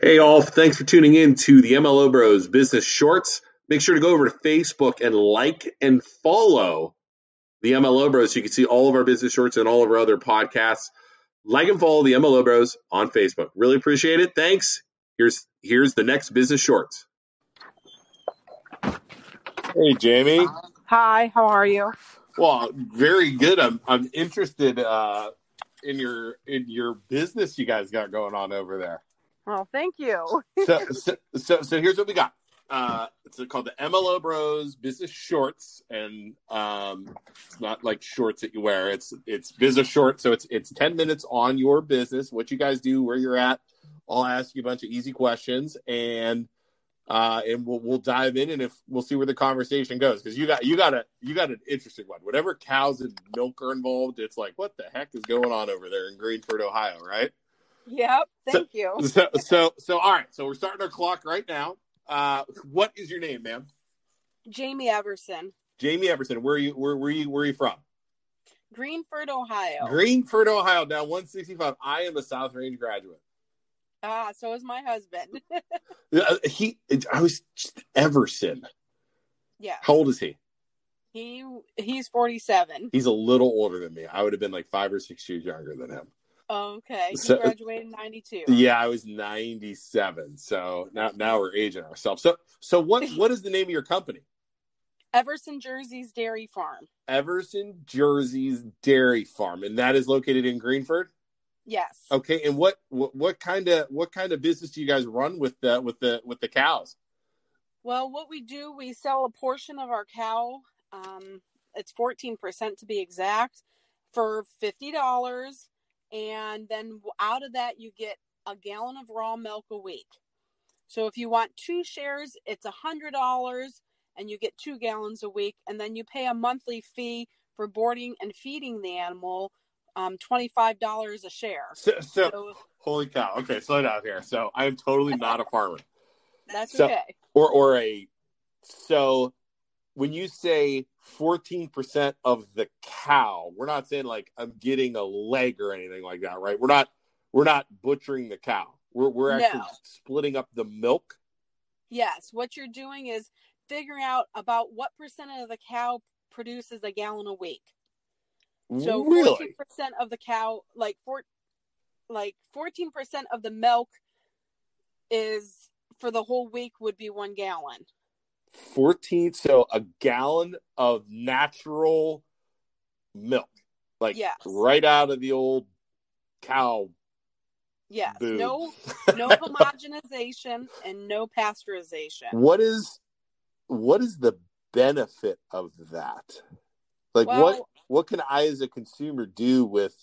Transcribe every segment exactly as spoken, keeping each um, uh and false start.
Hey all, thanks for tuning in to the M L O Bros Business Shorts. Make sure to go over to Facebook and like and follow the M L O Bros so you can see all of our business shorts and all of our other podcasts. Like and follow the M L O Bros on Facebook. Really appreciate it. Thanks. Here's here's the next business shorts. Hey Jamie. Hi, how are you? Well, very good. I'm I'm interested uh, in your in your business you guys got going on over there. Well, thank you. so, so, so, so here's what we got. Uh, it's called the M L O Bros Business Shorts, and um, it's not like shorts that you wear. It's it's business shorts, so it's it's ten minutes on your business, what you guys do, where you're at. I'll ask you a bunch of easy questions, and uh, and we'll we'll dive in, and if we'll see where the conversation goes, because you got you got a you got an interesting one. Whatever cows and milk are involved, it's like what the heck is going on over there in Greenford, Ohio, right? Yep. Thank so, you. so, so, so, all right. So we're starting our clock right now. Uh, what is your name, ma'am? Jamie Everson. Jamie Everson. Where are you, where were you, where are you from? Greenford, Ohio. Greenford, Ohio. Now one sixty-five. I am a South Range graduate. Ah, so is my husband. he, I was just Everson. Yeah. How old is he? He, he's forty-seven. He's a little older than me. I would have been like five or six years younger than him. Oh, okay. You so, graduated in ninety-two. Yeah, I was ninety-seven. So now now we're aging ourselves. So so what what is the name of your company? Everson Jerseys Dairy Farm. Everson Jerseys Dairy Farm. And that is located in Greenford? Yes. Okay. And what what, what kind of what kind of business do you guys run with the with the with the cows? Well, what we do, we sell a portion of our cow. Um, it's fourteen percent to be exact, for fifty dollars. And then out of that, you get a gallon of raw milk a week. So if you want two shares, it's one hundred dollars and you get two gallons a week. And then you pay a monthly fee for boarding and feeding the animal, um, twenty-five dollars a share. So, so, so holy cow. Okay, slow down here. So I'm totally not a farmer. That's so, okay. Or, or a, so when you say fourteen percent of the cow, we're not saying like I'm getting a leg or anything like that, right? We're not, we're not butchering the cow. We're we're actually no. splitting up the milk. Yes. What you're doing is figuring out about what percent of the cow produces a gallon a week. So really? fourteen percent of the cow, like four, like fourteen percent of the milk is for the whole week would be one gallon. fourteen so a gallon of natural milk, like yes. right out of the old cow. Yes, boob. no no homogenization and no pasteurization. What is what is the benefit of that? Like well, what what can I as a consumer do with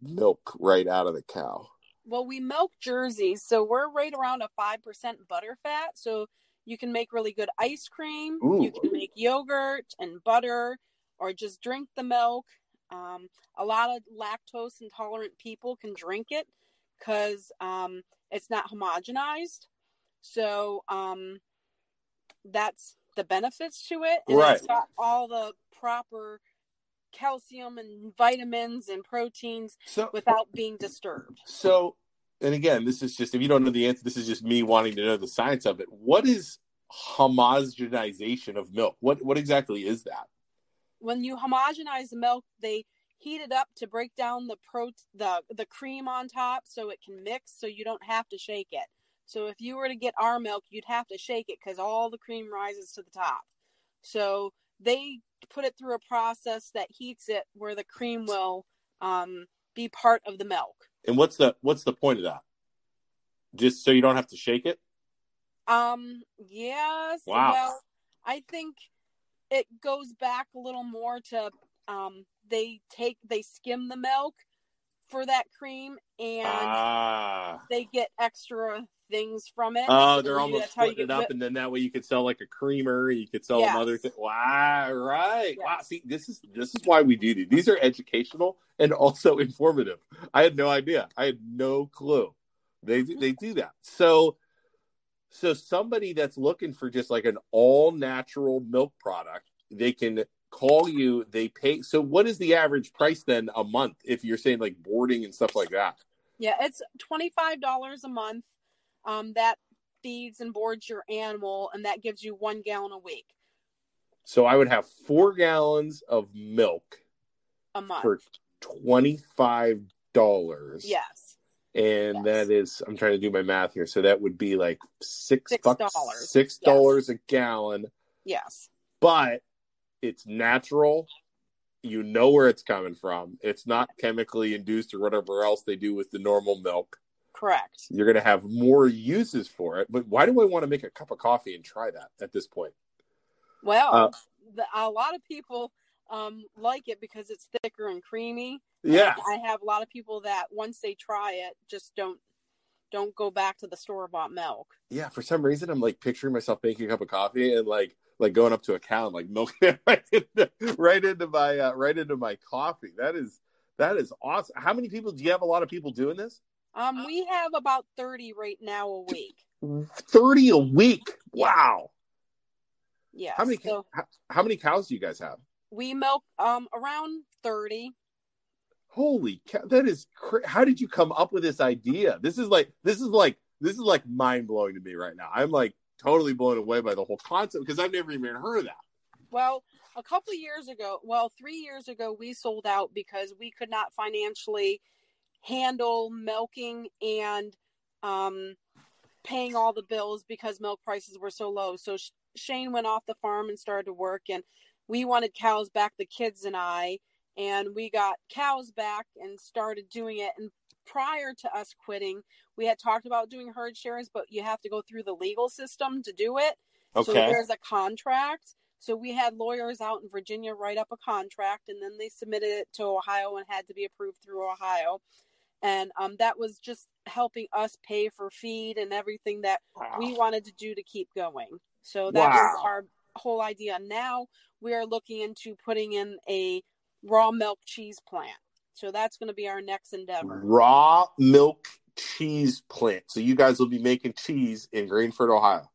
milk right out of the cow? Well, we milk jerseys, so we're right around a five percent butterfat, so you can make really good ice cream. Ooh. You can make yogurt and butter, or just drink the milk. Um, a lot of lactose intolerant people can drink it because um, it's not homogenized. So um, that's the benefits to it. And right. It's got all the proper calcium and vitamins and proteins so, without being disturbed. So, and again, this is just, if you don't know the answer, this is just me wanting to know the science of it. What is homogenization of milk? What what exactly is that? When you homogenize the milk, they heat it up to break down the pro the, the cream on top so it can mix, so you don't have to shake it. So if you were to get our milk, you'd have to shake it because all the cream rises to the top. So they put it through a process that heats it where the cream will um, be part of the milk. And what's the what's the point of that? Just so you don't have to shake it? Um. Yes. Wow. Well, I think it goes back a little more to um. They take they skim the milk for that cream, and ah. they get extra things from it. Oh, so they're almost splitting it up, and then that way you could sell like a creamer. You could sell yes. another thing. Wow. Right. Yes. Wow. See, this is this is why we do these. These are educational and also informative. I had no idea. I had no clue. They they do that. So so somebody that's looking for just like an all natural milk product, they can call you. They pay. So what is the average price then a month if you're saying like boarding and stuff like that? Yeah, it's twenty-five dollars a month. Um, that feeds and boards your animal, and that gives you one gallon a week. So I would have four gallons of milk a month for twenty-five dollars. Yes. And yes. that is, I'm trying to do my math here. So that would be like six six bucks, six dollars yes. a gallon. Yes. But it's natural. You know where it's coming from. It's not chemically induced or whatever else they do with the normal milk. Correct. You're going to have more uses for it. But why do I want to make a cup of coffee and try that at this point? Well, uh, the, a lot of people um, like it because it's thicker and creamy. Yeah. And I have a lot of people that once they try it, just don't don't go back to the store-bought milk. Yeah. For some reason, I'm like picturing myself making a cup of coffee and like like going up to a cow and like milking it right into, right into my uh, right into my coffee. That is that is awesome. How many people do you have? A lot of people doing this? Um, we have about thirty right now a week. thirty a week. Wow. Yeah. How many so how, how many cows do you guys have? We milk um around thirty. Holy cow! That is crazy. How did you come up with this idea? This is like this is like this is like mind blowing to me right now. I'm like totally blown away by the whole concept because I've never even heard of that. Well, a couple of years ago, well, three years ago, we sold out because we could not financially handle milking and um, paying all the bills because milk prices were so low. So Sh- Shane went off the farm and started to work, and we wanted cows back. The kids and I. And we got cows back and started doing it. And prior to us quitting, we had talked about doing herd sharings, but you have to go through the legal system to do it. Okay. So there's a contract. So we had lawyers out in Virginia write up a contract, and then they submitted it to Ohio and had to be approved through Ohio. And um, that was just helping us pay for feed and everything that wow. we wanted to do to keep going. So that wow. was our whole idea. Now we are looking into putting in a raw milk cheese plant. So that's going to be our next endeavor. Raw milk cheese plant. So you guys will be making cheese in Greenford, Ohio.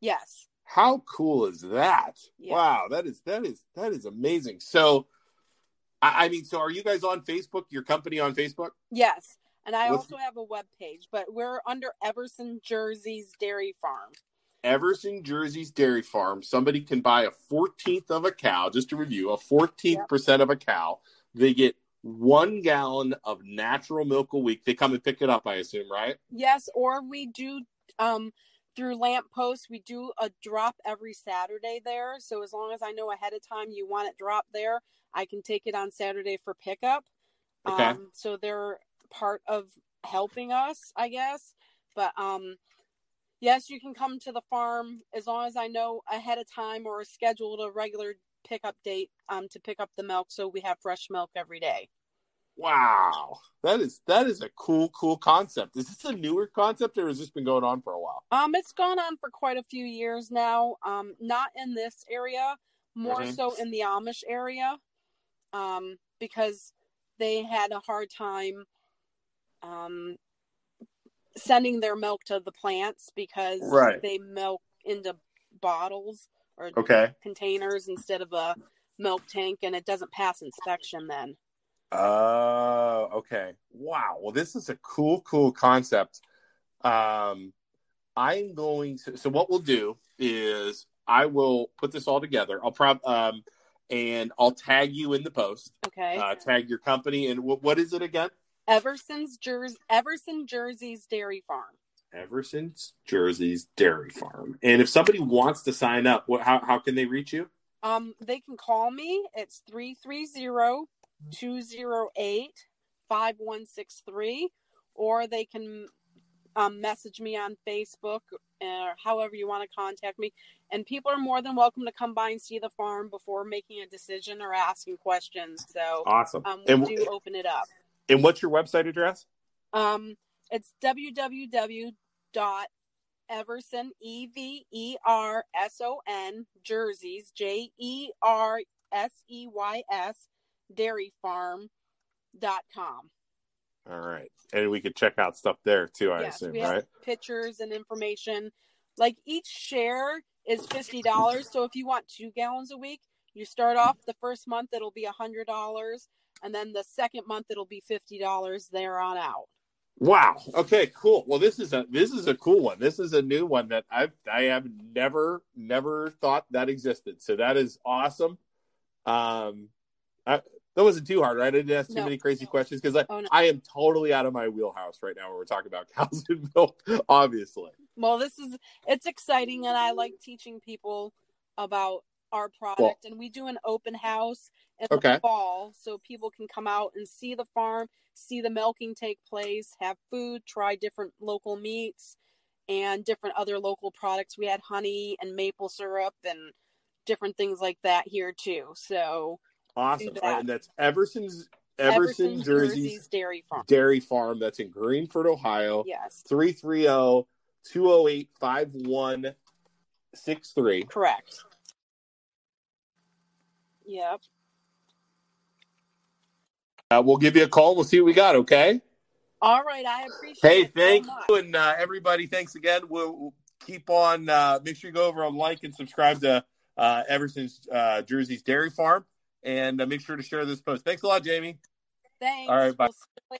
Yes. How cool is that? Yeah. Wow. That is, that is, that is amazing. So, I, I mean, so are you guys on Facebook, your company on Facebook? Yes. And I What's... also have a webpage, but we're under Everson Jerseys Dairy Farm. Everson Jerseys Dairy Farm. Somebody can buy a fourteenth of a cow, just to review, a fourteenth percent of a cow. They get one gallon of natural milk a week. They come and pick it up, I assume, right? Yes, or we do um, through lamp posts. We do a drop every Saturday there. So as long as I know ahead of time you want it dropped there, I can take it on Saturday for pickup. Okay. Um, so they're part of helping us, I guess. But um yes, you can come to the farm as long as I know ahead of time or scheduled a regular pickup date um, to pick up the milk, so we have fresh milk every day. Wow, that is that is a cool, cool concept. Is this a newer concept, or has this been going on for a while? Um, it's gone on for quite a few years now. Um, not in this area, more mm-hmm. so in the Amish area, um, because they had a hard time. Um. Sending their milk to the plants because right. they milk into bottles or okay. containers instead of a milk tank, and it doesn't pass inspection then. Oh, uh, okay. Wow. Well, this is a cool, cool concept. Um, I'm going to, so what we'll do is I will put this all together. I'll probably, um, and I'll tag you in the post. Okay. Uh, tag your company. And w- what is it again? Everson's Jersey, Everson Jerseys Dairy Farm. Everson's Jerseys Dairy Farm. And if somebody wants to sign up, what, how, how can they reach you? Um, they can call me. It's three three zero, two zero eight, five one six three. Or they can um, message me on Facebook or however you want to contact me. And people are more than welcome to come by and see the farm before making a decision or asking questions. So awesome. Um, we and do open it up. And what's your website address? Um, it's w w w dot everson, E V E R S O N, jerseys, J E R S E Y S, dairy farm dot com. All right. And we could check out stuff there too, I yes, assume, we have right? pictures and information. Like each share is fifty dollars. So if you want two gallons a week, you start off the first month, it'll be one hundred dollars. And then the second month, it'll be fifty dollars there on out. Wow. Okay, cool. Well, this is a this is a cool one. This is a new one that I've I have never never thought that existed. So that is awesome. Um, I, that wasn't too hard, right? I didn't ask too no, many crazy no. questions because I, oh, no. I am totally out of my wheelhouse right now when we're talking about cows and milk, obviously. Well, this is it's exciting, and I like teaching people about our product. Well, and we do an open house in okay. the fall, so people can come out and see the farm, see the milking take place, have food, try different local meats and different other local products. We had honey and maple syrup and different things like that here too. So awesome. That. And that's Everson's Everson, Everson Jerseys, Jerseys Dairy Farm. Dairy Farm. That's in Greenford, Ohio. Yes. three three zero, two zero eight, five one six three. Correct. Yep. Uh, we'll give you a call. We'll see what we got, okay? All right. I appreciate hey, it. Hey, thank so much. you. And uh, everybody, thanks again. We'll, we'll keep on. Uh, make sure you go over and like and subscribe to uh, Everson's uh, Jerseys Dairy Farm. And uh, make sure to share this post. Thanks a lot, Jamie. Thanks. All right. Bye. We'll